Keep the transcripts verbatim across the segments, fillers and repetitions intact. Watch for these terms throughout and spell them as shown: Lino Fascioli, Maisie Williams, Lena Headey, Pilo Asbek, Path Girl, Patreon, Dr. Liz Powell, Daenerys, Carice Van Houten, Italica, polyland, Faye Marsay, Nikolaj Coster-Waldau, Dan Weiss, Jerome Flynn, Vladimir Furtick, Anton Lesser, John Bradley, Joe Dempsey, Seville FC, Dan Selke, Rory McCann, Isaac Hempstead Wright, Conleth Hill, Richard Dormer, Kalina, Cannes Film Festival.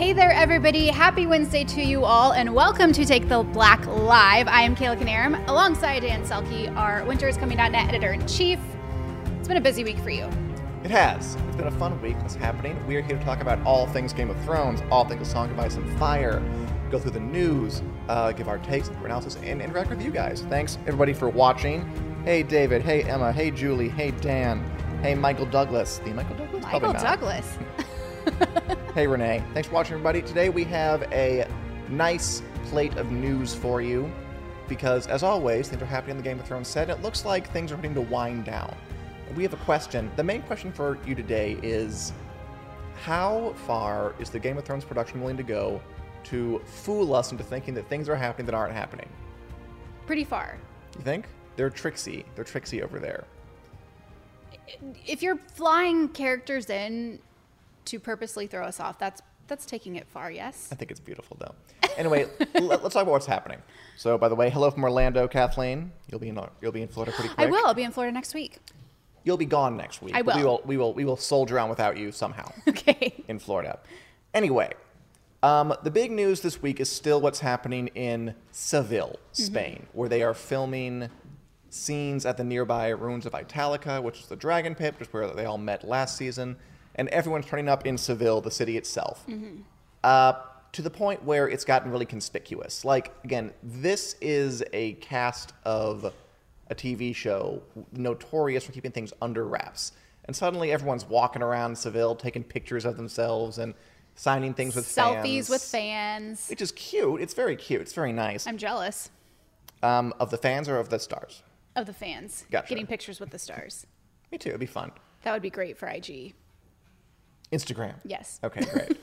Hey there, everybody. Happy Wednesday to you all, and welcome to Take The Black Live. I am Kayla Canaram, alongside Dan Selke, our Winters Coming dot net editor-in-chief. It's been a busy week for you. It has. It's been a fun week. What's happening? We are here to talk about all things Game of Thrones, all things A Song of Ice and Fire, go through the news, uh, give our takes, analysis, and interact with you guys. Thanks, everybody, for watching. Hey, David. Hey, Emma. Hey, Julie. Hey, Dan. Hey, Michael Douglas. The Michael Douglas? Michael Douglas. Hey, Renee. Thanks for watching, everybody. Today we have a nice plate of news for you because, as always, things are happening on the Game of Thrones set, and it looks like things are starting to wind down. We have a question. The main question for you today is, how far is the Game of Thrones production willing to go to fool us into thinking that things are happening that aren't happening? Pretty far. You think? They're tricksy. They're tricksy over there. If you're flying characters in to purposely throw us off, that's that's taking it far, yes? I think it's beautiful, though. Anyway, l- let's talk about what's happening. So, by the way, hello from Orlando, Kathleen. You'll be in, you'll be in Florida pretty quick. I will. I'll be in Florida next week. You'll be gone next week. I will. We will, we will, we will soldier on without you somehow. Okay. In Florida. Anyway, um, the big news this week is still what's happening in Seville, Spain, mm-hmm. where they are filming scenes at the nearby ruins of Italica, which is the dragon pit, which is where they all met last season. And everyone's turning up in Seville, the city itself, mm-hmm. uh, to the point where it's gotten really conspicuous. Like, again, this is a cast of a T V show notorious for keeping things under wraps. And suddenly everyone's walking around Seville, taking pictures of themselves and signing things with Selfies fans. Selfies with fans. Which is cute. It's very cute. It's very nice. I'm jealous. Um, of the fans or of the stars? Of the fans. Gotcha. Getting pictures with the stars. Me too. It'd be fun. That would be great for I G. Instagram. Yes. Okay, great.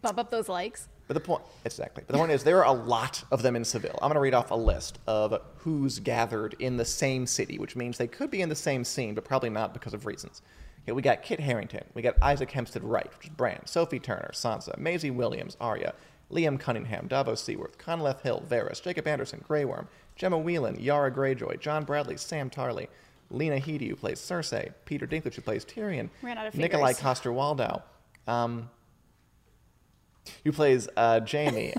Bump up those likes. But the point, exactly. But the point is, there are a lot of them in Seville. I'm going to read off a list of who's gathered in the same city, which means they could be in the same scene, but probably not because of reasons. Okay, we got Kit Harington. We got Isaac Hempstead Wright, which is Bran, Sophie Turner, Sansa, Maisie Williams, Arya, Liam Cunningham, Davos Seaworth, Conleth Hill, Varys, Jacob Anderson, Grey Worm, Gemma Whelan, Yara Greyjoy, John Bradley, Sam Tarly, Lena Headey, who plays Cersei, Peter Dinklage, who plays Tyrion, Nikolaj Coster-Waldau, um, who plays uh, Jaime,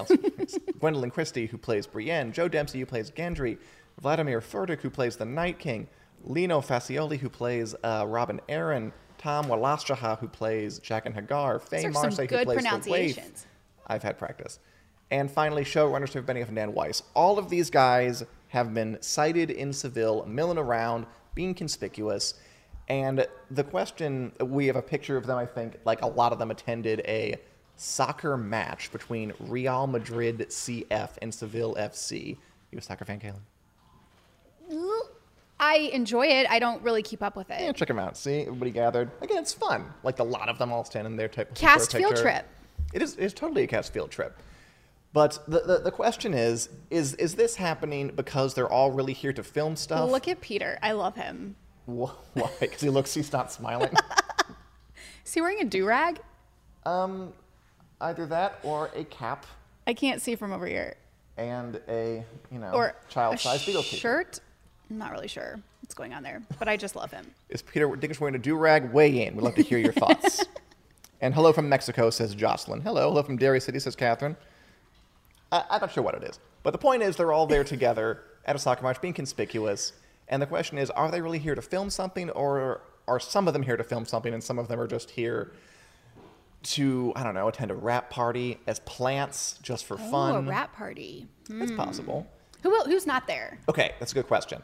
Gwendolyn Christie, who plays Brienne, Joe Dempsey, who plays Gendry, Vladimir Furtick, who plays the Night King, Lino Fascioli, who plays uh, Robin Aaron, Tom Wlaschiha, who plays Jack and Hagar, Faye Marsay, who plays the Waif. I've had practice. And finally, showrunners who have Benioff and Dan Weiss. All of these guys have been sighted in Seville, milling around, being conspicuous. And the question, we have a picture of them, I think, like a lot of them attended a soccer match between Real Madrid C F and Seville F C. You a soccer fan, Kayla? I enjoy it. I don't really keep up with it. Yeah, check them out. See, everybody gathered. Again, it's fun. Like a lot of them all standing there. Type of cast field trip. It is it's totally a cast field trip. But the, the the question is, is is this happening because they're all really here to film stuff? Look at Peter. I love him. Why? Because he looks, he's not smiling. Is he wearing a do-rag? Um, either that or a cap. I can't see from over here. And a, you know, or child-sized beetle shirt? I'm not really sure what's going on there, but I just love him. Is Peter Dinklage wearing a do-rag? Weigh in. We'd love to hear your thoughts. And hello from Mexico, says Jocelyn. Hello. Hello from Dairy City, says Catherine. I, I'm not sure what it is. But the point is, they're all there together at a soccer match, being conspicuous. And the question is, are they really here to film something, or are some of them here to film something and some of them are just here to, I don't know, attend a rap party as plants just for oh, fun? Oh, a rap party. That's mm. possible. Who will, who's not there? Okay, that's a good question.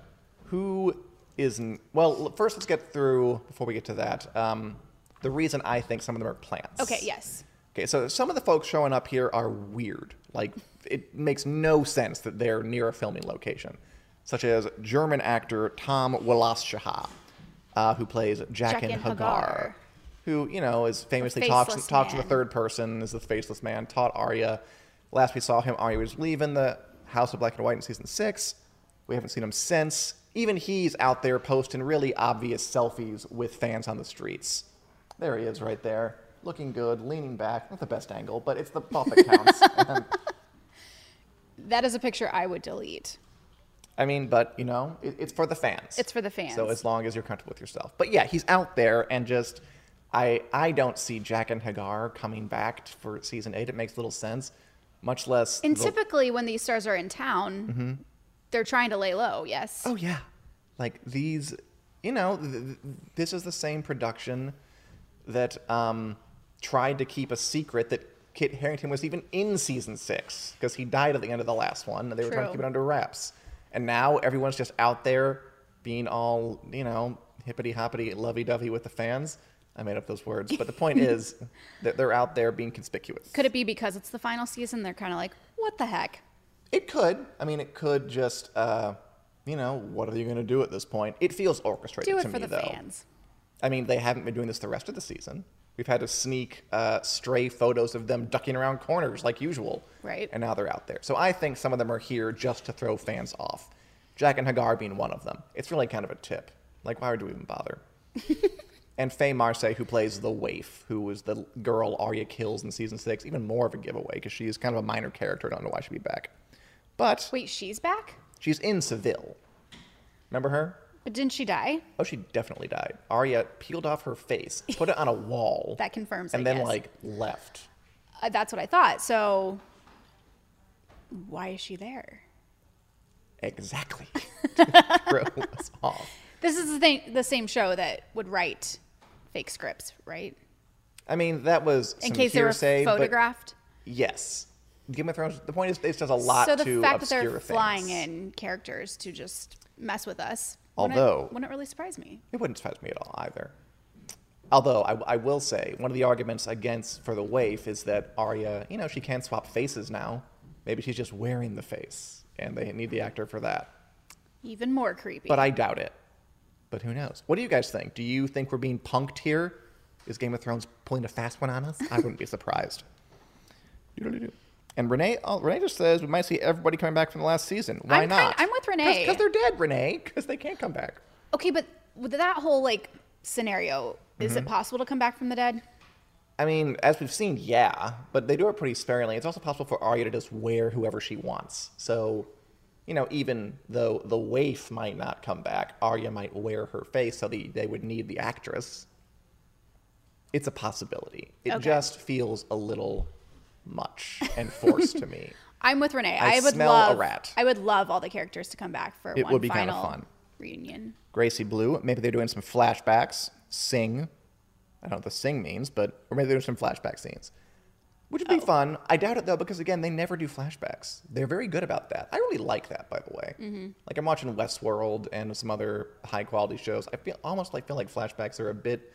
Who isn't? Well, first let's get through, before we get to that, um, the reason I think some of them are plants. Okay, yes. Okay, so some of the folks showing up here are weird. Like, it makes no sense that they're near a filming location, such as German actor Tom Wlaschiha, uh, who plays Jack, Jack and Hagar, Hagar, who, you know, is famously talks talks in the third person, is the faceless man, taught Arya. Last we saw him, Arya was leaving the House of Black and White in season six. We haven't seen him since. Even he's out there posting really obvious selfies with fans on the streets. There he is right there. Looking good, leaning back. Not the best angle, but it's the pop that counts. And that is a picture I would delete. I mean, but, you know, it, it's for the fans. It's for the fans. So as long as you're comfortable with yourself. But yeah, he's out there and just I, I don't see Jack and Hagar coming back for season eight. It makes little sense, much less. And the... typically when these stars are in town, mm-hmm. they're trying to lay low, yes. Oh, yeah. Like these, you know, th th this is the same production that um, tried to keep a secret that Kit Harington was even in season six because he died at the end of the last one. And they True. were trying to keep it under wraps. And now everyone's just out there being all, you know, hippity-hoppity, lovey-dovey with the fans. I made up those words, but the point is that they're out there being conspicuous. Could it be because it's the final season? They're kind of like, what the heck? It could. I mean, it could just, uh, you know, what are you going to do at this point? It feels orchestrated to me, though. Do it for the fans. I mean, they haven't been doing this the rest of the season. We've had to sneak uh, stray photos of them ducking around corners like usual. Right. And now they're out there. So I think some of them are here just to throw fans off. Jack and Hagar being one of them. It's really kind of a tip. Like, why would we even bother? And Faye Marsay, who plays the waif, who was the girl Arya kills in season six, even more of a giveaway because she's kind of a minor character. I don't know why she'd be back. But wait, she's back? She's in Seville. Remember her? But didn't she die? Oh, she definitely died. Arya peeled off her face, put it on a wall. That confirms it. And I then, guess. like, left. Uh, that's what I thought. So why is she there? Exactly. To throw us off. This is the, thing, the same show that would write fake scripts, right? I mean, that was some in case hearsay, they were photographed. Yes, Game of Thrones. The point is, it does a lot to obscure things. So the fact that they're things. flying in characters to just mess with us, although wouldn't, wouldn't really surprise me. It wouldn't surprise me at all either. Although I, I will say, one of the arguments against for the waif is that Arya, you know, she can swap faces now. Maybe she's just wearing the face, and they need the actor for that. Even more creepy. But I doubt it. But who knows? What do you guys think? Do you think we're being punked here? Is Game of Thrones pulling a fast one on us? I wouldn't be surprised. And Renee, oh, Renee just says we might see everybody coming back from the last season. Why I'm not? Kind, I'm with Renee. Because they're dead, Renee. Because they can't come back. Okay, but with that whole like scenario, is mm-hmm. it possible to come back from the dead? I mean, as we've seen, yeah. But they do it pretty sparingly. It's also possible for Arya to just wear whoever she wants. So... you know, even though the waif might not come back, Arya might wear her face, so the, they would need the actress. It's a possibility. It okay. just feels a little much and forced to me. I'm with Renee. I, I would smell love, a rat. I would love all the characters to come back for it one would be final kind of fun. reunion. Gracie Blue, maybe they're doing some flashbacks. Sing. I don't know what the sing means, but or maybe they're doing some flashback scenes. Which would be oh. fun. I doubt it, though, because, again, they never do flashbacks. They're very good about that. I really like that, by the way. Mm-hmm. Like, I'm watching Westworld and some other high-quality shows. I feel almost like feel like flashbacks are a bit,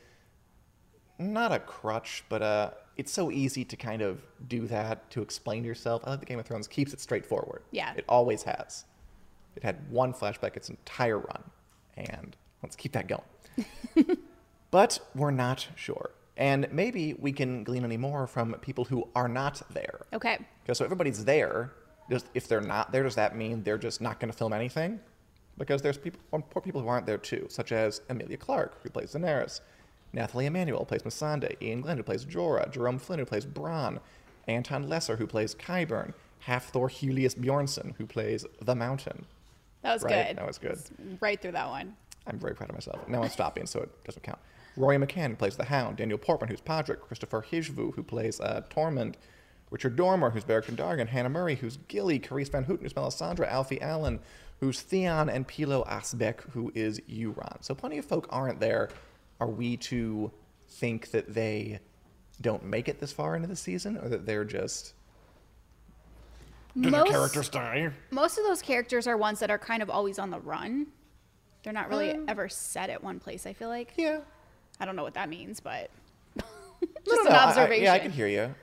not a crutch, but uh, it's so easy to kind of do that, to explain yourself. I like that Game of Thrones keeps it straightforward. Yeah. It always has. It had one flashback its entire run, and let's keep that going. But we're not sure. And maybe we can glean any more from people who are not there. Okay. Because so everybody's there. Just if they're not there, does that mean they're just not going to film anything? Because there's people, poor people who aren't there too, such as Emilia Clarke, who plays Daenerys, Nathalie Emmanuel, who plays Missandei, Ian Glenn, who plays Jorah, Jerome Flynn, who plays Bronn, Anton Lesser, who plays Qyburn, Hafthor Hulius Bjornsson, who plays The Mountain. That was right? good. That was good. Just right through that one. I'm very proud of myself. Now I'm stopping, so it doesn't count. Rory McCann, who plays the Hound, Daniel Portman, who's Podrick, Christopher Hijvu, who plays uh, Tormund, Richard Dormer, who's Beric Dondarrion, Hannah Murray, who's Gilly, Carice Van Houten, who's Melisandre, Alfie Allen, who's Theon, and Pilo Asbek, who is Euron. So plenty of folk aren't there. Are we to think that they don't make it this far into the season, or that they're just... Do the characters die? Most of those characters are ones that are kind of always on the run. They're not really um, ever set at one place, I feel like. Yeah. I don't know what that means, but just an observation. I, yeah, I can hear you.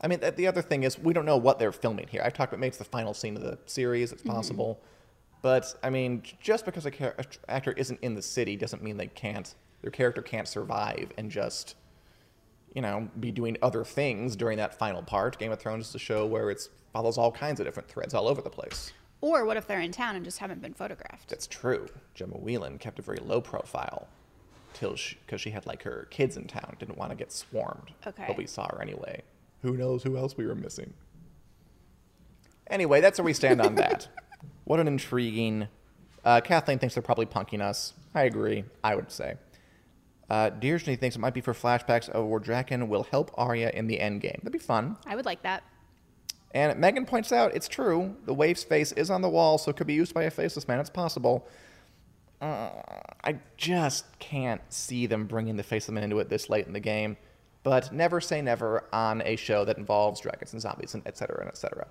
I mean, the other thing is we don't know what they're filming here. I've talked about maybe it's the final scene of the series. It's possible. Mm-hmm. But, I mean, just because a actor isn't in the city doesn't mean they can't, their character can't survive and just, you know, be doing other things during that final part. Game of Thrones is a show where it follows all kinds of different threads all over the place. Or what if they're in town and just haven't been photographed? That's true. Gemma Whelan kept a very low profile. Because she, she had, like, her kids in town, didn't want to get swarmed. Okay. But we saw her anyway. Who knows who else we were missing? Anyway, that's where we stand on that. What an intriguing... Uh, Kathleen thinks they're probably punking us. I agree, I would say. Uh, Dearshney thinks it might be for flashbacks of Wardraken will help Arya in the endgame. That'd be fun. I would like that. And Megan points out, it's true. The wave's face is on the wall, so it could be used by a faceless man. It's possible. Uh, I just can't see them bringing the faceless man into it this late in the game. But never say never on a show that involves dragons and zombies and et cetera and et cetera.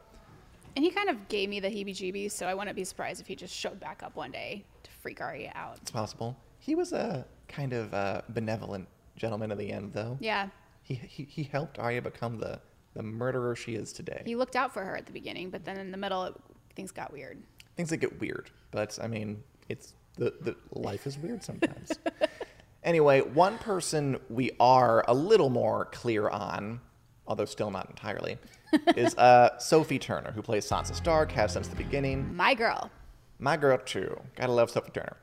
And he kind of gave me the heebie-jeebies, so I wouldn't be surprised if he just showed back up one day to freak Arya out. It's possible. He was a kind of uh, benevolent gentleman at the end, though. Yeah. He he, he helped Arya become the, the murderer she is today. He looked out for her at the beginning, but then in the middle, it, things got weird. Things that get weird. But, I mean, it's the, the life is weird sometimes. Anyway, one person we are a little more clear on, although still not entirely, is uh, Sophie Turner, who plays Sansa Stark, has since the beginning. My girl. My girl, too. Gotta love Sophie Turner.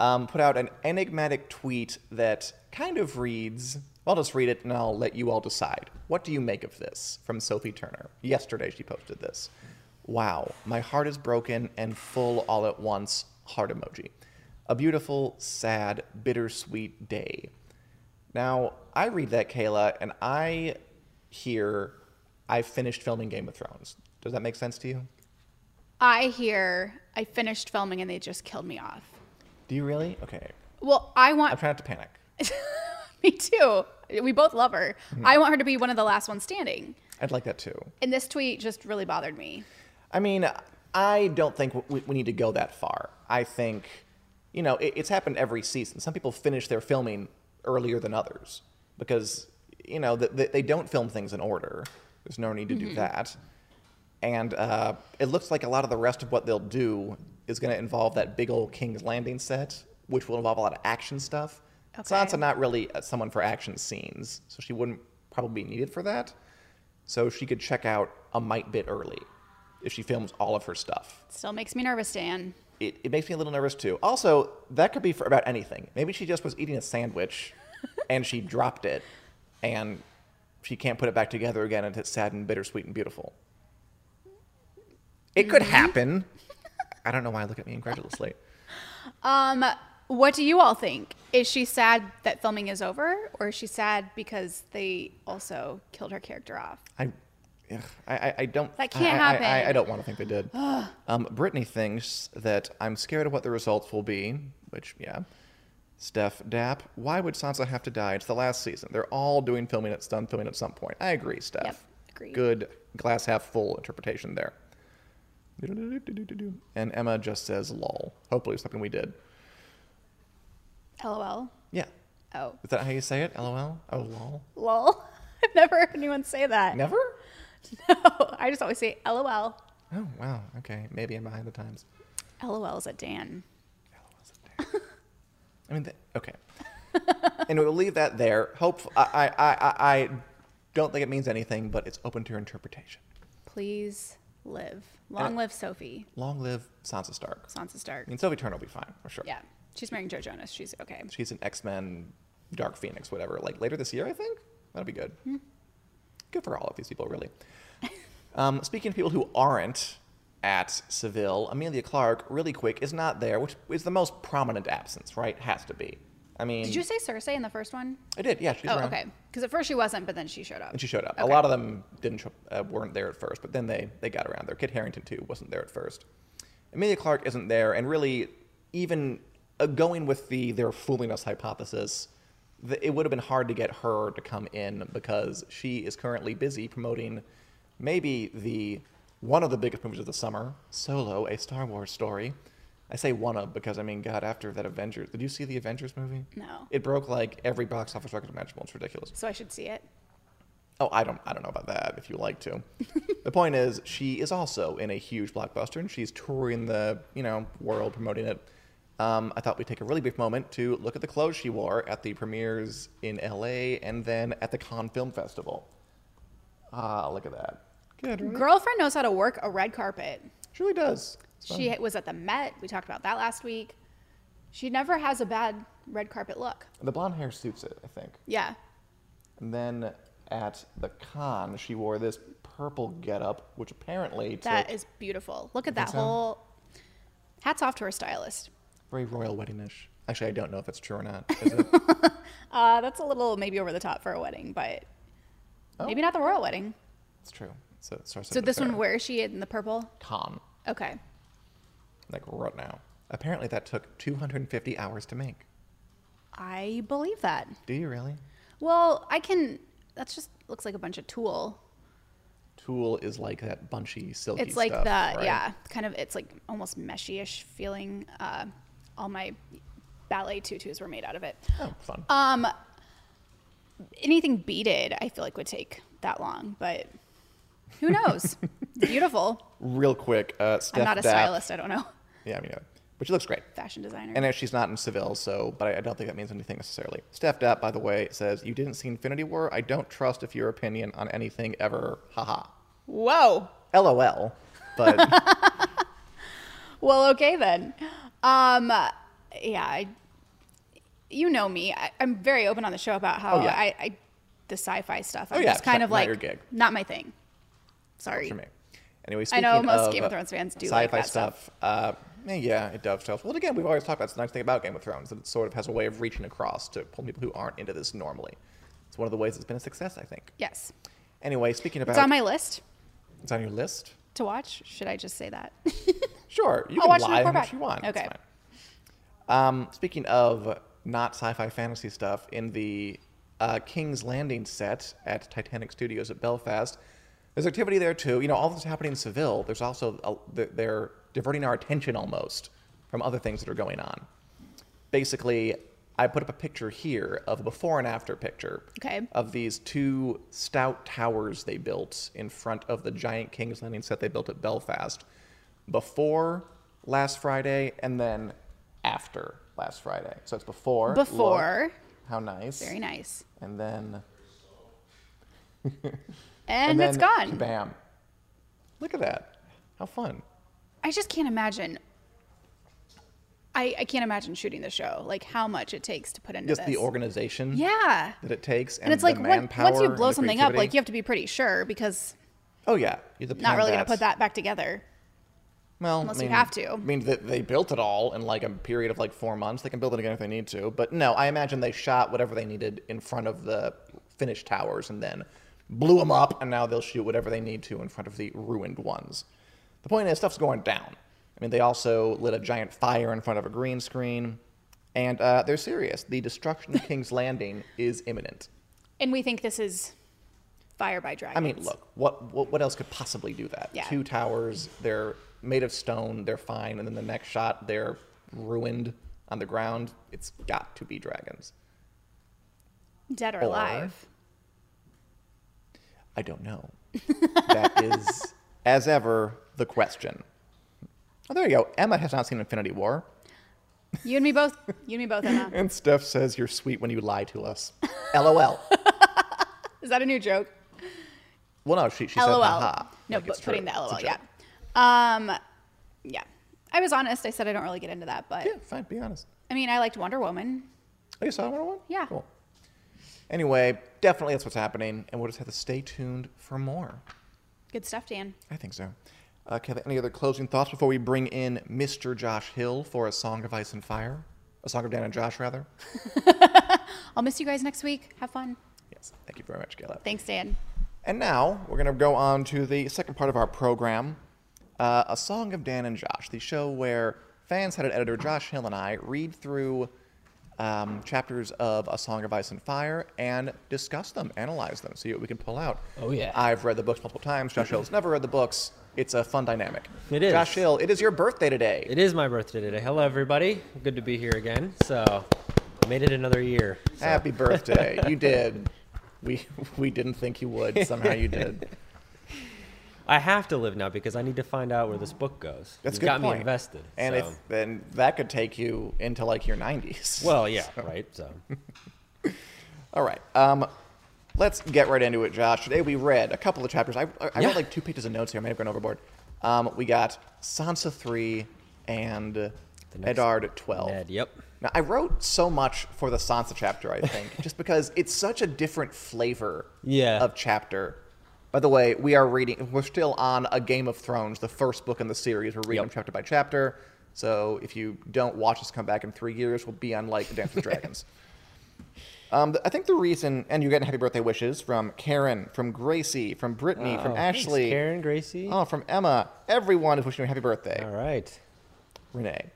Um, put out an enigmatic tweet that kind of reads, I'll just read it and I'll let you all decide. What do you make of this? From Sophie Turner. Yesterday she posted this. Wow, my heart is broken and full all at once. Heart emoji. A beautiful, sad, bittersweet day. Now, I read that, Kayla, and I... hear I finished filming Game of Thrones. Does that make sense to you? I hear I finished filming and they just killed me off. Do you really? Okay. Well, I want... I'm trying not to panic. Me too. We both love her. Mm-hmm. I want her to be one of the last ones standing. I'd like that too. And this tweet just really bothered me. I mean, I don't think we, we need to go that far. I think, you know, it, it's happened every season. Some people finish their filming earlier than others because... you know, they, they don't film things in order. There's no need to do mm-hmm. that. And uh, it looks like a lot of the rest of what they'll do is going to involve that big old King's Landing set, which will involve a lot of action stuff. Okay. Sansa not really someone for action scenes, so she wouldn't probably be needed for that. So she could check out a mite bit early if she films all of her stuff. Still makes me nervous, Dan. It, it makes me a little nervous, too. Also, that could be for about anything. Maybe she just was eating a sandwich and she dropped it. And she can't put it back together again, and it's sad and bittersweet and beautiful. It could happen. I don't know why I look at me incredulously. Um, what do you all think? Is she sad that filming is over, or is she sad because they also killed her character off? I, ugh, I, I don't. That can't I, happen. I, I, I don't want to think they did. um, Brittany thinks that I'm scared of what the results will be, which yeah. Steph Dapp, why would Sansa have to die? It's the last season. They're all doing filming. It's done filming at some point. I agree, Steph. Yep, agree. Good glass half full interpretation there. And Emma just says, lol. Hopefully it was something we did. L O L? Yeah. Oh. Is that how you say it? L O L? Oh, lol? Lol? I've never heard anyone say that. Never? No. I just always say L O L. Oh, wow. Okay. Maybe I'm behind the times. L O L is at Dan. L O L's at Dan. I mean, th- okay. And we'll leave that there. Hope I, I, I, I don't think it means anything, but it's open to your interpretation. Please live. Long and live Sophie. Long live Sansa Stark. Sansa Stark. I mean, Sophie Turner will be fine, for sure. Yeah. She's marrying Joe Jonas. She's okay. She's an X-Men, Dark Phoenix, whatever. Like, later this year, I think? That'll be good. Hmm. Good for all of these people, really. um, speaking of people who aren't at Seville, Emilia Clarke, really quick, is not there, which is the most prominent absence, right? Has to be. I mean... Did you say Cersei in the first one? I did, yeah. She's oh, around. Okay. Because at first she wasn't, but then she showed up. And she showed up. Okay. A lot of them didn't show, uh, weren't there at first, but then they, they got around there. Kit Harington, too, wasn't there at first. Emilia Clarke isn't there, and really, even uh, going with the they're fooling us hypothesis, the, it would have been hard to get her to come in because she is currently busy promoting maybe the... one of the biggest movies of the summer, Solo, a Star Wars story. I say one of because, I mean, God, after that Avengers... Did you see the Avengers movie? No. It broke, like, every box office record imaginable. It's ridiculous. So I should see it? Oh, I don't I don't know about that, if you like to. The point is, she is also in a huge blockbuster, and she's touring the, you know, world, promoting it. Um, I thought we'd take a really brief moment to look at the clothes she wore at the premieres in L A and then at the Cannes Film Festival. Ah, look at that. Good, right? Girlfriend knows how to work a red carpet. She really does. She was at the Met. We talked about that last week. She never has a bad red carpet look. The blonde hair suits it, I think. Yeah. And then at the con, she wore this purple getup, which apparently that took... is beautiful. Look at that whole... Hats off to her stylist. Very royal wedding-ish. Actually, I don't know if that's true or not. Is it? uh, that's a little maybe over the top for a wedding, but oh. maybe not the royal wedding. It's true. So, so, so this one, where is she in the purple? Con. Okay. Like right now. Apparently that took two hundred fifty hours to make. I believe that. Do you really? Well, I can. That's just looks like a bunch of tulle. Tulle is like that bunchy, silky stuff. It's like stuff, the, right? yeah, kind of, it's like almost meshy-ish feeling. Uh, all my ballet tutus were made out of it. Oh, fun. Um, anything beaded, I feel like would take that long, but who knows? Beautiful. Real quick. Uh, Steph I'm not a Dapp. stylist, I don't know. Yeah, I mean, yeah. But she looks great. Fashion designer. And she's not in Seville, so, but I, I don't think that means anything necessarily. Steph Dapp, by the way, says, "You didn't see Infinity War? I don't trust if your opinion on anything ever. Haha." Whoa. LOL. But. Well, okay then. Um, yeah, I, you know me. I, I'm very open on the show about how oh, yeah. I, I, the sci-fi stuff. I'm oh, yeah. just kind not, of like, not, your gig. not my thing. Sorry. Not for me. Anyway, speaking I know most of Game of Thrones fans do sci-fi like that stuff. stuff. Uh, Yeah, it dovetails. Well, again, we've always talked about, it's the nice thing about Game of Thrones, that it sort of has a way of reaching across to pull people who aren't into this normally. It's one of the ways it's been a success, I think. Yes. Anyway, speaking about... It's on my list. It's on your list? To watch? Should I just say that? Sure. You I'll can watch lie how much you want. Okay. It's fine. Um, speaking of not sci-fi fantasy stuff, in the uh, King's Landing set at Titanic Studios at Belfast, there's activity there too. You know, all that's happening in Seville, there's also... A, they're... diverting our attention almost from other things that are going on. Basically, I put up a picture here of a before and after picture okay. of these two stout towers they built in front of the giant King's Landing set they built at Belfast before last Friday and then after last Friday. So it's before. Before. Look, how nice. Very nice. And then. and, and then, it's gone. Bam. Look at that. How fun. I just can't imagine. I, I can't imagine shooting the show, like how much it takes to put into just this. Just the organization yeah. that it takes, and, and it's the like manpower once you blow something up, like you have to be pretty sure because. Oh yeah, you're the not really going to put that back together. Well, unless I mean, you have to. I mean, they, they built it all in like a period of like four months. They can build it again if they need to, but no, I imagine they shot whatever they needed in front of the finished towers, and then blew them up, and now they'll shoot whatever they need to in front of the ruined ones. The point is, stuff's going down. I mean, they also lit a giant fire in front of a green screen. And uh, they're serious. The destruction of King's Landing is imminent. And we think this is fire by dragons. I mean, look, what what, what else could possibly do that? Yeah. Two towers, they're made of stone, they're fine. And then the next shot, they're ruined on the ground. It's got to be dragons. Dead or, or alive. I don't know. That is, as ever... the question. Oh, there you go. Emma has not seen Infinity War. You and me both. You and me both, Emma. And Steph says, "You're sweet when you lie to us." LOL. Is that a new joke? Well, no, she, she LOL. said, "Haha." No, like but putting the LOL, yeah. Um, yeah. I was honest. I said I don't really get into that, but... Yeah, fine. Be honest. I mean, I liked Wonder Woman. Oh, you saw Wonder Woman? Yeah. Cool. Anyway, definitely that's what's happening, and we'll just have to stay tuned for more. Good stuff, Dan. I think so. Uh, Kevin, any other closing thoughts before we bring in Mister Josh Hill for A Song of Ice and Fire? A Song of Dan and Josh, rather. I'll miss you guys next week. Have fun. Yes. Thank you very much, Kayla. Thanks, Dan. And now we're going to go on to the second part of our program, uh, A Song of Dan and Josh, the show where fans headed editor Josh Hill and I read through um, chapters of A Song of Ice and Fire and discuss them, analyze them, see what we can pull out. Oh, yeah. I've read the books multiple times. Josh Hill's never read the books. It's a fun dynamic. It is. Josh Hill, it is your birthday today. It is my birthday today. Hello, everybody. Good to be here again. So, I made it another year. So. Happy birthday. You did. We we didn't think you would. Somehow you did. I have to live now because I need to find out where this book goes. That's You've good got point. me invested. And so. if, then that could take you into like your nineties. Well, yeah, so. right. So, all right. Um. Let's get right into it, Josh. Today we read a couple of chapters. I, I, I yeah. read like two pages of notes here. I may have gone overboard. Um, we got Sansa three and Eddard twelve. Ned, yep. Now, I wrote so much for the Sansa chapter, I think, just because it's such a different flavor yeah. of chapter. By the way, we are reading, we're still on A Game of Thrones, the first book in the series. We're reading yep. chapter by chapter. So if you don't watch us come back in three years, we'll be on like Dance with Dragons. Um, I think the reason, and you're getting happy birthday wishes from Karen, from Gracie, from Brittany, oh, from Ashley. Thanks, Karen, Gracie. Oh, from Emma. Everyone is wishing you a happy birthday. All right. Renee.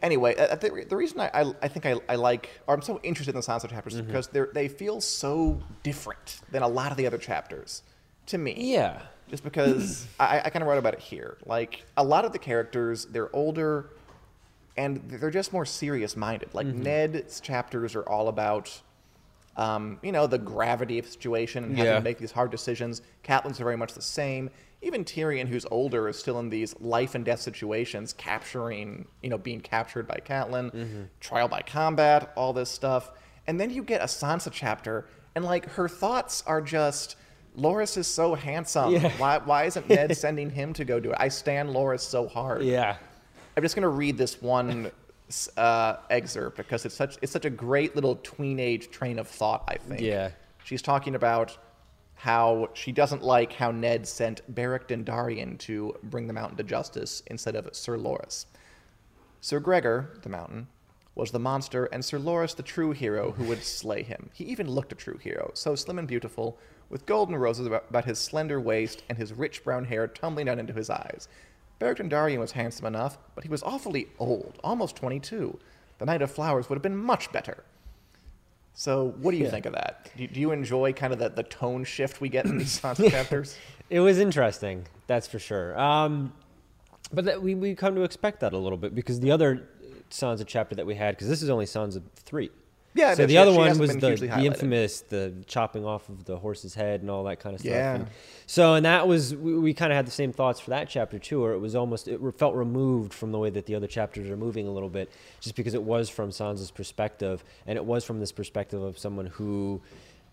Anyway, I th the reason I, I, I think I, I like, or I'm so interested in the Sansa chapters, mm-hmm. is because they feel so different than a lot of the other chapters, to me. Yeah. Just because I, I kind of wrote about it here. Like, a lot of the characters, they're older, and they're just more serious-minded. Like, mm-hmm. Ned's chapters are all about... Um, you know, the gravity of the situation and having yeah. to make these hard decisions. Catelyn's are very much the same. Even Tyrion, who's older, is still in these life and death situations, capturing, you know, being captured by Catelyn, mm-hmm. trial by combat, all this stuff. And then you get a Sansa chapter, and like her thoughts are just, Loras is so handsome. Yeah. Why, why isn't Ned sending him to go do it? I stan Loras so hard. Yeah. I'm just going to read this one. Uh, excerpt because it's such it's such a great little tweenage train of thought, I think. Yeah. She's talking about how she doesn't like how Ned sent Beric Dondarrion to bring the Mountain to justice instead of Sir Loras. Sir Gregor, the Mountain, was the monster, and Sir Loras the true hero who would slay him. He even looked a true hero, so slim and beautiful, with golden roses about, about his slender waist and his rich brown hair tumbling down into his eyes. Beric Dondarrion was handsome enough, but he was awfully old, almost twenty-two. The Knight of Flowers would have been much better. So what do you yeah. think of that? Do, do you enjoy kind of the, the tone shift we get in these Sansa chapters? It was interesting, that's for sure. Um, but that, we, we come to expect that a little bit, because the other Sansa chapter that we had, because this is only Sansa three. Yeah, so the she, other she one was the, the infamous, the chopping off of the horse's head and all that kind of stuff. Yeah. And so, and that was, we, we kind of had the same thoughts for that chapter too, or it was almost, it felt removed from the way that the other chapters are moving a little bit, just because it was from Sansa's perspective, and it was from this perspective of someone who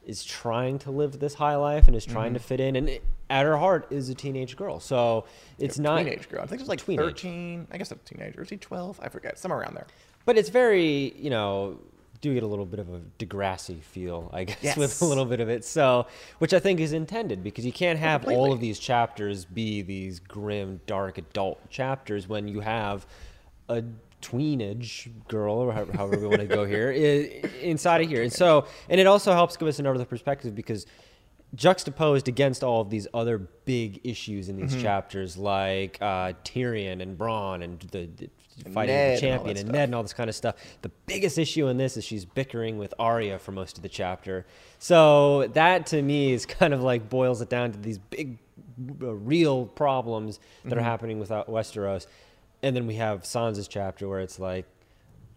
is trying to live this high life and is trying mm-hmm. to fit in, and it, at her heart is a teenage girl. So it's yeah, not... Teenage girl. I think it's like teenage. thirteen, I guess a teenager. Is he twelve? I forget, somewhere around there. But it's very, you know... do get a little bit of a Degrassi feel, I guess, yes. with a little bit of it. So, which I think is intended, because you can't have Completely. all of these chapters be these grim, dark adult chapters when you have a tweenage girl, or however, however we want to go here, inside of here. And so, and it also helps give us another perspective, because juxtaposed against all of these other big issues in these mm-hmm. chapters, like uh, Tyrion and Bronn and the, the fighting Ned the champion and, and Ned and all this kind of stuff. The biggest issue in this is she's bickering with Arya for most of the chapter. So that to me is kind of like boils it down to these big, uh, real problems that mm-hmm. are happening with Westeros. And then we have Sansa's chapter where it's like,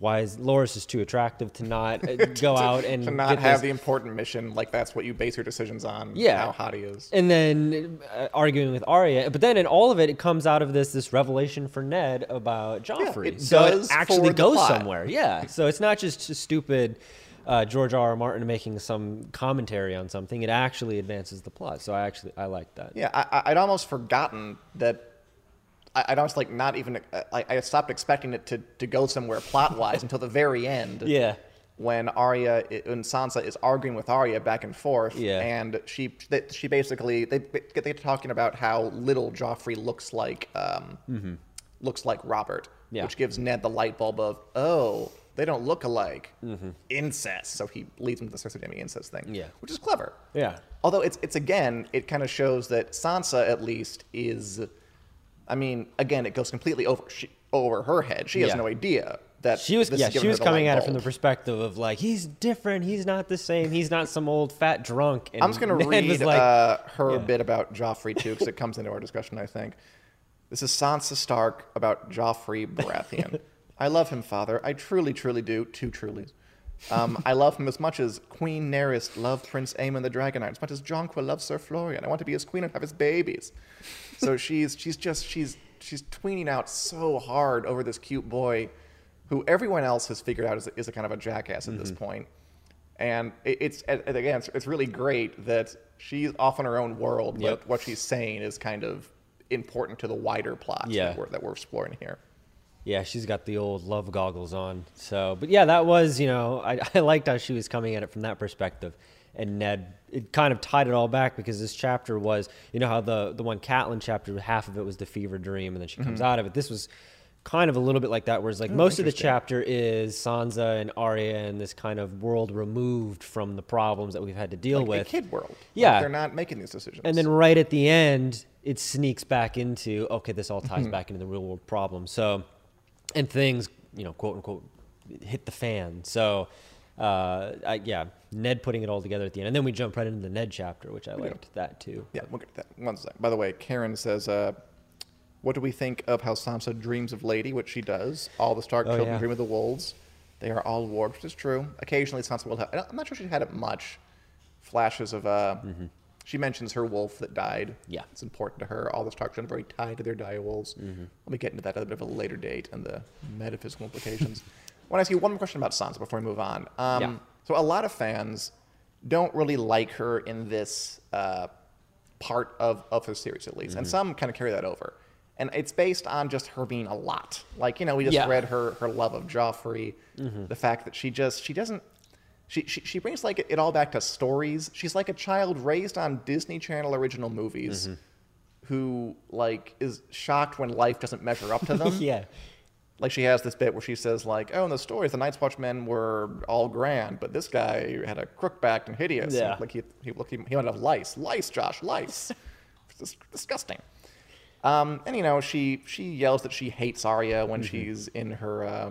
why is Loras is too attractive to not uh, go to, out and to not get have this. the important mission? Like that's what you base your decisions on. Yeah, how hot he is. And then uh, arguing with Arya, but then in all of it, it comes out of this this revelation for Ned about Joffrey. Yeah, it so does it actually goes somewhere. Yeah, so it's not just a stupid uh, George R R Martin making some commentary on something. It actually advances the plot. So I actually I like that. Yeah, I, I'd almost forgotten that. I'd almost like not even, I, I stopped expecting it to, to go somewhere plot-wise until the very end. Yeah. When Arya, when Sansa is arguing with Arya back and forth. Yeah. And she she basically, they, they're talking about how little Joffrey looks like, um, mm-hmm. looks like Robert. Yeah. Which gives Ned the light bulb of, oh, they don't look alike. Mm-hmm. Incest. So he leads him to the Cersei-Jaime incest thing. Yeah. Which is clever. Yeah. Although it's, it's again, it kind of shows that Sansa at least is... I mean, again, it goes completely over she, over her head. She has yeah. no idea that she was. This yeah, is she was coming at it from the perspective of like he's different. He's not the same. He's not some old fat drunk. And I'm just gonna Ned read like, uh, her yeah. bit about Joffrey too, because it comes into our discussion. I think this is Sansa Stark about Joffrey Baratheon. I love him, father. I truly, truly do. Two truly. Um, I love him as much as Queen Nerys loved Prince Aemon the Dragonite, as much as Jonquil loves Sir Florian. I want to be his queen and have his babies. So she's she's just she's she's tweening out so hard over this cute boy, who everyone else has figured out is a, is a kind of a jackass at mm-hmm. this point. And it, it's and again it's, it's really great that she's off in her own world, but yep. what she's saying is kind of important to the wider plot yeah. that, we're, that we're exploring here. Yeah, she's got the old love goggles on. So, but yeah, that was, you know, I, I liked how she was coming at it from that perspective. And Ned, it kind of tied it all back because this chapter was, you know how the, the one Catelyn chapter, half of it was the fever dream, and then she comes mm-hmm. out of it. This was kind of a little bit like that, whereas like oh, most of the chapter is Sansa and Arya and this kind of world removed from the problems that we've had to deal like with. A kid world. Yeah. Like they're not making these decisions. And then right at the end, it sneaks back into, okay, this all ties mm-hmm. back into the real world problem. So, and things, you know, quote unquote, hit the fan. So, uh, I, yeah, Ned putting it all together at the end. And then we jump right into the Ned chapter, which I we liked do. that too. Yeah, but. We'll get to that one second. By the way, Karen says, uh, what do we think of how Sansa dreams of Lady, which she does? All the Stark oh, children yeah. dream of the wolves. They are all warped, which is true. Occasionally, Sansa will have... I'm not sure she had it much. Flashes of... Uh, mm-hmm. She mentions her wolf that died. Yeah. It's important to her. All the Stark children are very tied to their direwolves. Mm-hmm. Let me get into that at a bit of a later date and the metaphysical implications. I want to ask you one more question about Sansa before we move on. Um, yeah. So a lot of fans don't really like her in this uh, part of, of her series, at least. Mm-hmm. And some kind of carry that over. And it's based on just her being a lot. Like, you know, we just yeah. read her her love of Joffrey, mm-hmm. the fact that she just, she doesn't, she, she she brings like it all back to stories. She's like a child raised on Disney Channel original movies mm-hmm. who like is shocked when life doesn't measure up to them. yeah. Like she has this bit where she says like, oh, in the stories, the Night's Watch men were all grand, but this guy had a crook back and hideous. Yeah. And, like he, he, he, he might have lice. Lice, Josh, lice. It's disgusting. Um, and, you know, she, she yells that she hates Arya when mm-hmm. she's in her, uh,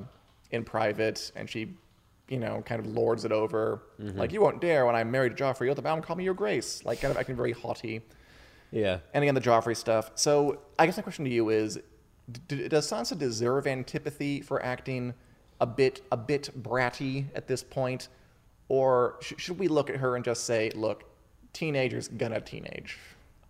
in private, and she, you know, kind of lords it over. Mm-hmm. Like, you won't dare when I'm married to Joffrey, you'll have to call me your grace. Like, kind of acting very haughty. Yeah. And again, the Joffrey stuff. So I guess my question to you is, d- does Sansa deserve antipathy for acting a bit, a bit bratty at this point? Or sh- should we look at her and just say, look, teenagers gonna teenage?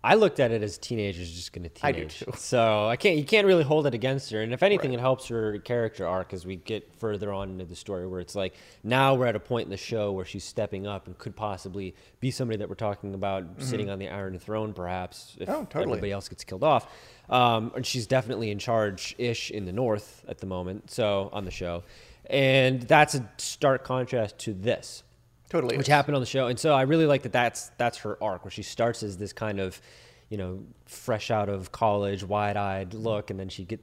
I looked at it as teenagers just going to teenage. I do too. So I can't, you can't really hold it against her. And if anything, right. it helps her character arc as we get further on into the story where it's like, now we're at a point in the show where she's stepping up and could possibly be somebody that we're talking about mm-hmm. sitting on the Iron Throne, perhaps, if oh, totally. everybody else gets killed off. Um, and she's definitely in charge-ish in the North at the moment, so on the show. And that's a stark contrast to this. Totally which is. happened on the show. And so I really like that that's, that's her arc, where she starts as this kind of, you know, fresh out of college, wide-eyed look, and then she get,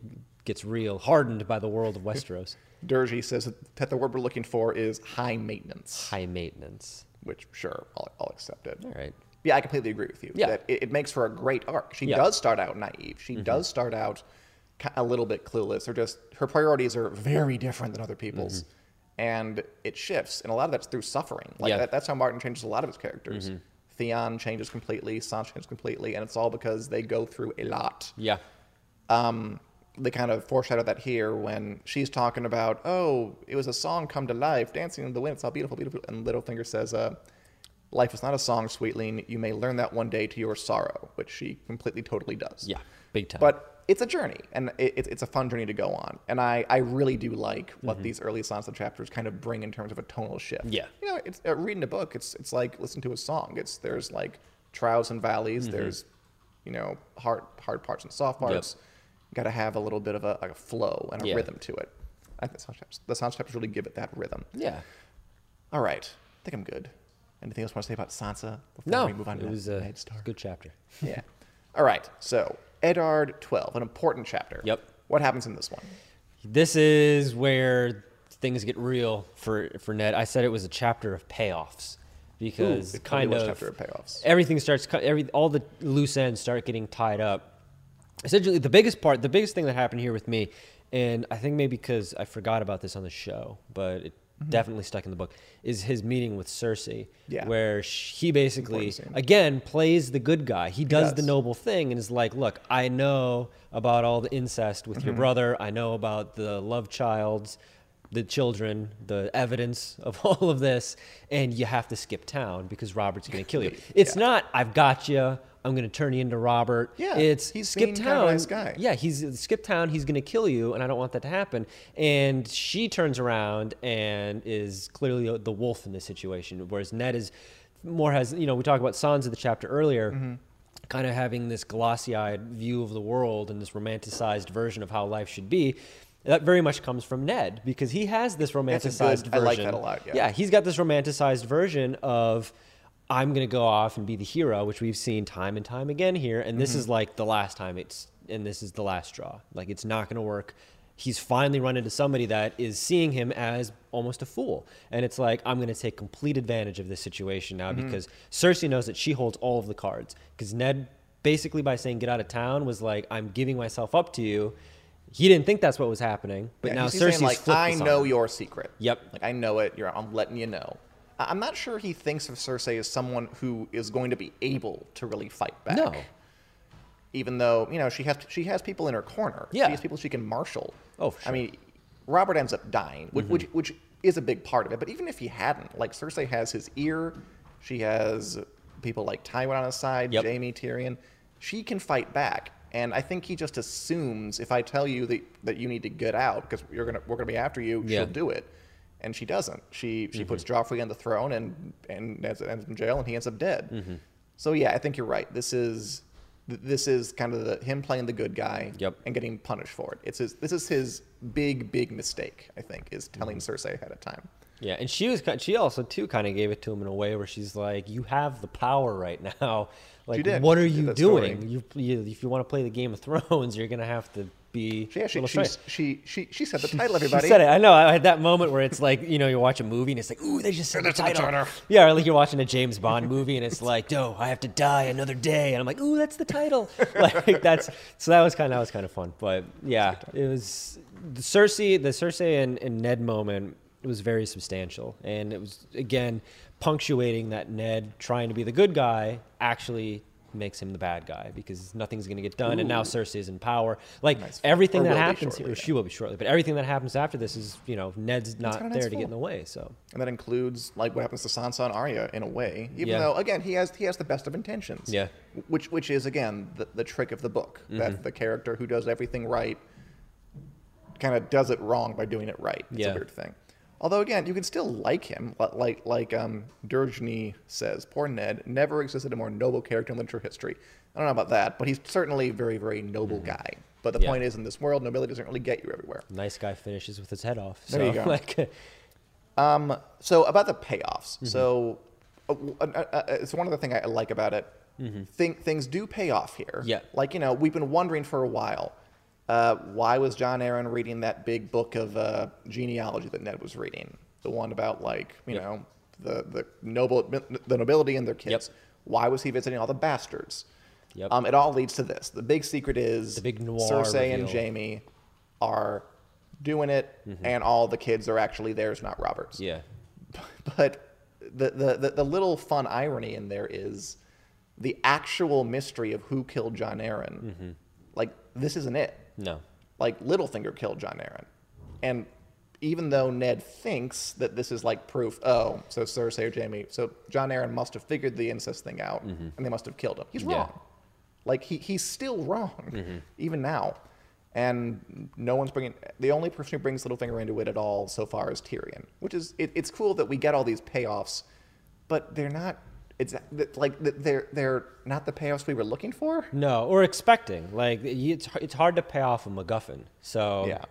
gets real hardened by the world of Westeros. Durji says that the word we're looking for is high maintenance. High maintenance. Which, sure, I'll, I'll accept it. All right. Yeah, I completely agree with you. Yeah. That it, it makes for a great arc. She yeah. does start out naive. She mm-hmm. does start out a little bit clueless. Or just her priorities are very different than other people's. Mm-hmm. And it shifts, and a lot of that's through suffering. Like yeah. that, that's how Martin changes a lot of his characters. Mm-hmm. Theon changes completely, Sansa changes completely, and it's all because they go through a lot. Yeah. Um, they kind of foreshadow that here when she's talking about, oh, it was a song come to life, dancing in the wind, it's all beautiful, beautiful. And Littlefinger says, uh, life is not a song, sweetling. You may learn that one day to your sorrow, which she completely, totally does. Yeah, big time. But it's a journey, and it, it's a fun journey to go on. And I, I really do like what mm-hmm. these early Sansa chapters kind of bring in terms of a tonal shift. Yeah. You know, it's, uh, reading a book, it's it's like listening to a song. It's There's like trials and valleys. Mm-hmm. There's, you know, hard hard parts and soft parts. Yep. You got to have a little bit of a, like a flow and a yeah. rhythm to it. I think the Sansa chapters really give it that rhythm. Yeah. All right. I think I'm good. Anything else you want to say about Sansa before no. we move on to the Ned Stark? It was a good chapter. Yeah. All right. So... Eddard twelve, an important chapter. Yep. What happens in this one? This is where things get real for, for Ned. I said it was a chapter of payoffs because Ooh, it kind of, chapter of payoffs. everything starts, every, all the loose ends start getting tied up. Essentially, the biggest part, the biggest thing that happened here with me, and I think maybe because I forgot about this on the show, but it mm-hmm. definitely stuck in the book, is his meeting with Cersei, yeah. where she, he basically, again, plays the good guy. He does, he does the noble thing and is like, look, I know about all the incest with mm-hmm. your brother. I know about the love childs, the children, the evidence of all of this, and you have to skip town because Robert's going to kill you. It's yeah. not, I've got you. I'm going to turn you into Robert. Yeah, it's he's skip town. Kind of nice guy. Yeah, he's skip town. He's going to kill you, and I don't want that to happen. And she turns around and is clearly the wolf in this situation, whereas Ned is more has, you know, we talked about Sansa the chapter earlier, mm-hmm. kind of having this glossy-eyed view of the world and this romanticized version of how life should be. That very much comes from Ned because he has this romanticized good, version. I like that a lot. Yeah. yeah, he's got this romanticized version of, I'm going to go off and be the hero, which we've seen time and time again here. And this mm-hmm. is like the last time it's, and this is the last straw. Like it's not going to work. he's finally run into somebody that is seeing him as almost a fool. And it's like, I'm going to take complete advantage of this situation now, mm-hmm. because Cersei knows that she holds all of the cards. Because Ned, basically by saying get out of town, was like, I'm giving myself up to you. He didn't think that's what was happening. But yeah, now Cersei's saying, like, I know your secret. Yep. Like, I know it. You're, I'm letting you know. I'm not sure he thinks of Cersei as someone who is going to be able to really fight back. No. Even though, you know, she has she has people in her corner. Yeah. She has people she can marshal. Oh, for sure. I mean, Robert ends up dying, which, mm-hmm. which, which is a big part of it. But even if he hadn't, like, Cersei has his ear. She has people like Tywin on his side, yep. Jaime, Tyrion. She can fight back. And I think he just assumes, if I tell you that, that you need to get out because you're gonna we're going to be after you, yeah. she'll do it. And she doesn't. She she mm-hmm. puts Joffrey on the throne and, and ends up in jail, and he ends up dead. Mm-hmm. So, yeah, I think you're right. This is... This is kind of the, him playing the good guy yep. and getting punished for it. It's his, this is his big, big mistake, I think, is telling mm-hmm. Cersei ahead of time. Yeah, and she was she also, too, kind of gave it to him in a way where she's like, you have the power right now. Like, what are you doing? You, you, if you want to play the Game of Thrones, you're going to have to be... Yeah, she, she, she, she, she said the title, everybody. She said it. I know. I had that moment where it's like, you know, you watch a movie and it's like, ooh, they just said the title. Yeah, or like you're watching a James Bond movie and it's like, no, I have to die another day. And I'm like, ooh, that's the title. Like, that's... So that was kind of, that was kind of fun. But yeah, it was... The Cersei, the Cersei and, and Ned moment... It was very substantial, and it was, again, punctuating that Ned trying to be the good guy actually makes him the bad guy because nothing's going to get done, Ooh. And now Cersei's in power. Like, nice. Everything or that happens here, she will be shortly, but everything that happens after this is, you know, Ned's not there to full. Get in the way, so. And that includes, like, what happens to Sansa and Arya, in a way, even yeah. though, again, he has he has the best of intentions. Yeah. Which, which is, again, the, the trick of the book, mm-hmm. that the character who does everything right kind of does it wrong by doing it right. It's yeah. a weird thing. Although, again, you can still like him. Like like um, Durgeny says, poor Ned never existed a more noble character in literature history. I don't know about that, but he's certainly a very, very noble mm-hmm. guy. But the yeah. point is, in this world, nobility doesn't really get you everywhere. Nice guy finishes with his head off. So. There you go. Like, um, so about the payoffs. Mm-hmm. So uh, uh, uh, it's one of the things I like about it. Mm-hmm. Think, things do pay off here. Yeah. Like, you know, we've been wondering for a while. Uh, why was John Arryn reading that big book of uh, genealogy that Ned was reading? The one about, like, you yep. know, the the noble the nobility and their kids. Yep. Why was he visiting all the bastards? Yep. Um, it all leads to this. The big secret is the big noir Cersei reveal. And Jaime are doing it, mm-hmm. and all the kids are actually theirs, not Robert's. Yeah. But the the, the the little fun irony in there is the actual mystery of who killed John Arryn. Mm-hmm. Like, this isn't it. No. Like, Littlefinger killed John Arryn. And even though Ned thinks that this is, like, proof, oh, so Cersei or Jaime, so John Arryn must have figured the incest thing out, mm-hmm. and they must have killed him. He's yeah. wrong. Like, he, he's still wrong, mm-hmm. even now. And no one's bringing... The only person who brings Littlefinger into it at all so far is Tyrion, which is... It, it's cool that we get all these payoffs, but they're not... It's like they're they're not the payoffs we were looking for. No, or expecting. Like, it's it's hard to pay off a MacGuffin. So yeah,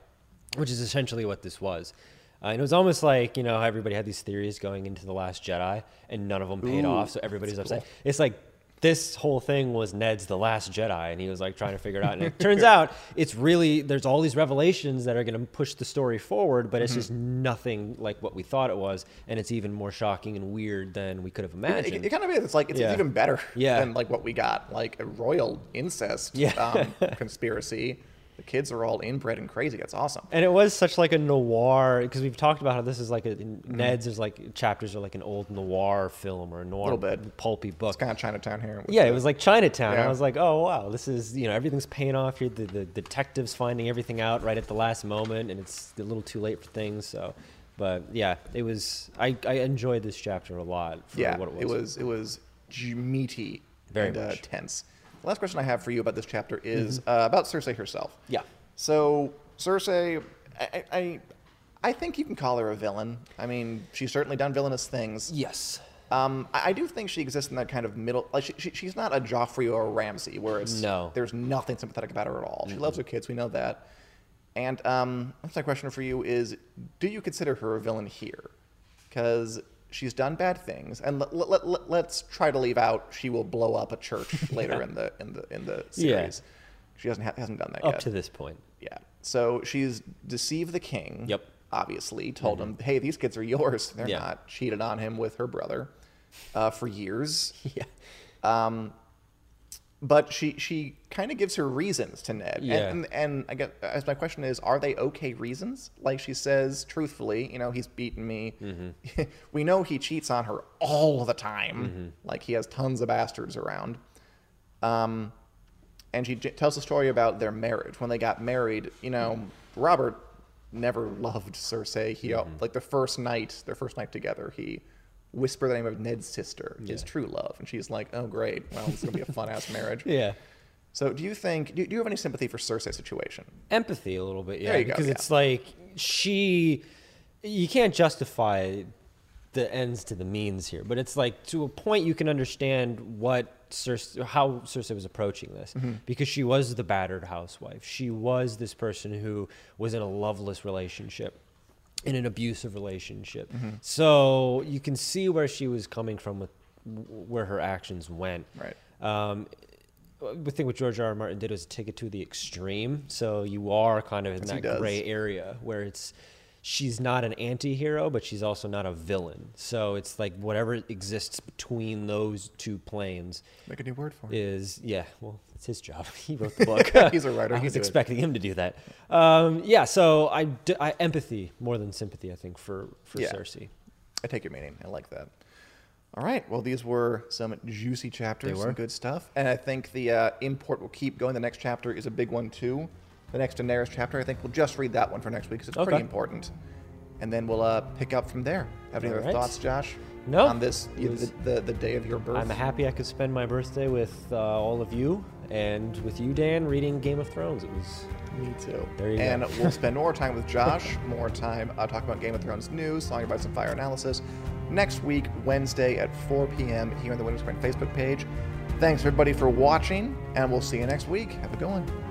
which is essentially what this was. Uh, and it was almost like, you know, how everybody had these theories going into The Last Jedi, and none of them paid Ooh, off. So everybody's upset. Cool. It's like this whole thing was Ned's The Last Jedi, and he was like trying to figure it out. And it turns out it's really there's all these revelations that are going to push the story forward, but it's mm-hmm. just nothing like what we thought it was, and it's even more shocking and weird than we could have imagined. It, it, it kind of is. It's like it's yeah. even better yeah. than like what we got, like a royal incest yeah. um, conspiracy. The kids are all inbred and crazy. That's awesome. And it was such like a noir, because we've talked about how this is like a, mm-hmm. Ned's is like chapters are like an old noir film or a noir a little bit. Pulpy book. It's kind of Chinatown here. Yeah, the, it was like Chinatown. Yeah. I was like, oh, wow, this is, you know, everything's paying off here. The, the detectives finding everything out right at the last moment, and it's a little too late for things. So, but yeah, it was, I, I enjoyed this chapter a lot for yeah, what it was. It was, it was meaty Very and much. Uh, tense. The last question I have for you about this chapter is mm-hmm. uh, about Cersei herself. Yeah. So Cersei, I, I, I think you can call her a villain. I mean, she's certainly done villainous things. Yes. Um, I, I do think she exists in that kind of middle. Like she, she, she's not a Joffrey or a Ramsay, where it's no. there's nothing sympathetic about her at all. Mm-hmm. She loves her kids. We know that. And um, that's my question for you: is do you consider her a villain here? Because she's done bad things, and let, let, let, let's try to leave out she will blow up a church later yeah. in the in the in the series. Yeah. She hasn't ha hasn't done that up yet. Up to this point. Yeah. So she's deceived the king. Yep. Obviously, told mm-hmm. him, "Hey, these kids are yours." They're yeah. not. Cheated on him with her brother uh, for years. Yeah. Um, but she she kind of gives her reasons to Ned. Yeah. And, and and I guess as my question is, are they okay reasons? Like she says, truthfully, you know, he's beaten me. Mm-hmm. We know he cheats on her all the time. Mm-hmm. Like he has tons of bastards around. Um. And she j tells a story about their marriage. When they got married, you know, mm-hmm. Robert never loved Cersei. He mm-hmm. like the first night, their first night together, he whispered the name of Ned's sister, yeah. his true love, and she's like, "Oh, great! Well, it's gonna be a fun ass marriage." Yeah. So, do you think? Do, do you have any sympathy for Cersei's situation? Empathy, a little bit, yeah. There you go, because yeah. it's like she, you can't justify the ends to the means here, but it's like to a point you can understand what. Cersei, how Cersei was approaching this mm-hmm. because she was the battered housewife. She was this person who was in a loveless relationship, in an abusive relationship. Mm-hmm. So you can see where she was coming from with where her actions went. Right. Um, I think what George R R Martin did was take it to the extreme. So you are kind of in yes, that gray area where it's, she's not an anti-hero, but she's also not a villain. So it's like whatever exists between those two planes. Make a new word for it. Is, yeah, well, it's his job. He wrote the book. He's a writer. I was expecting him to do that. Um, yeah, so I, I empathy more than sympathy, I think, for, for yeah. Cersei. I take your meaning. I like that. All right. Well, these were some juicy chapters. They were. Some good stuff. And I think the uh, import will keep going. The next chapter is a big one, too. The next Daenerys chapter, I think we'll just read that one for next week because it's okay. pretty important. And then we'll uh, pick up from there. Have any All other right. thoughts, Josh? No. On this, was, the, the, the day of your birth? I'm happy I could spend my birthday with uh, all of you and with you, Dan, reading Game of Thrones. It was me too. There you and go. And we'll spend more time with Josh, more time uh, talking about Game of Thrones news, Song of Ice and Fire analysis, next week, Wednesday at four p m here on the Windows Screen Facebook page. Thanks, everybody, for watching, and we'll see you next week. Have a good one.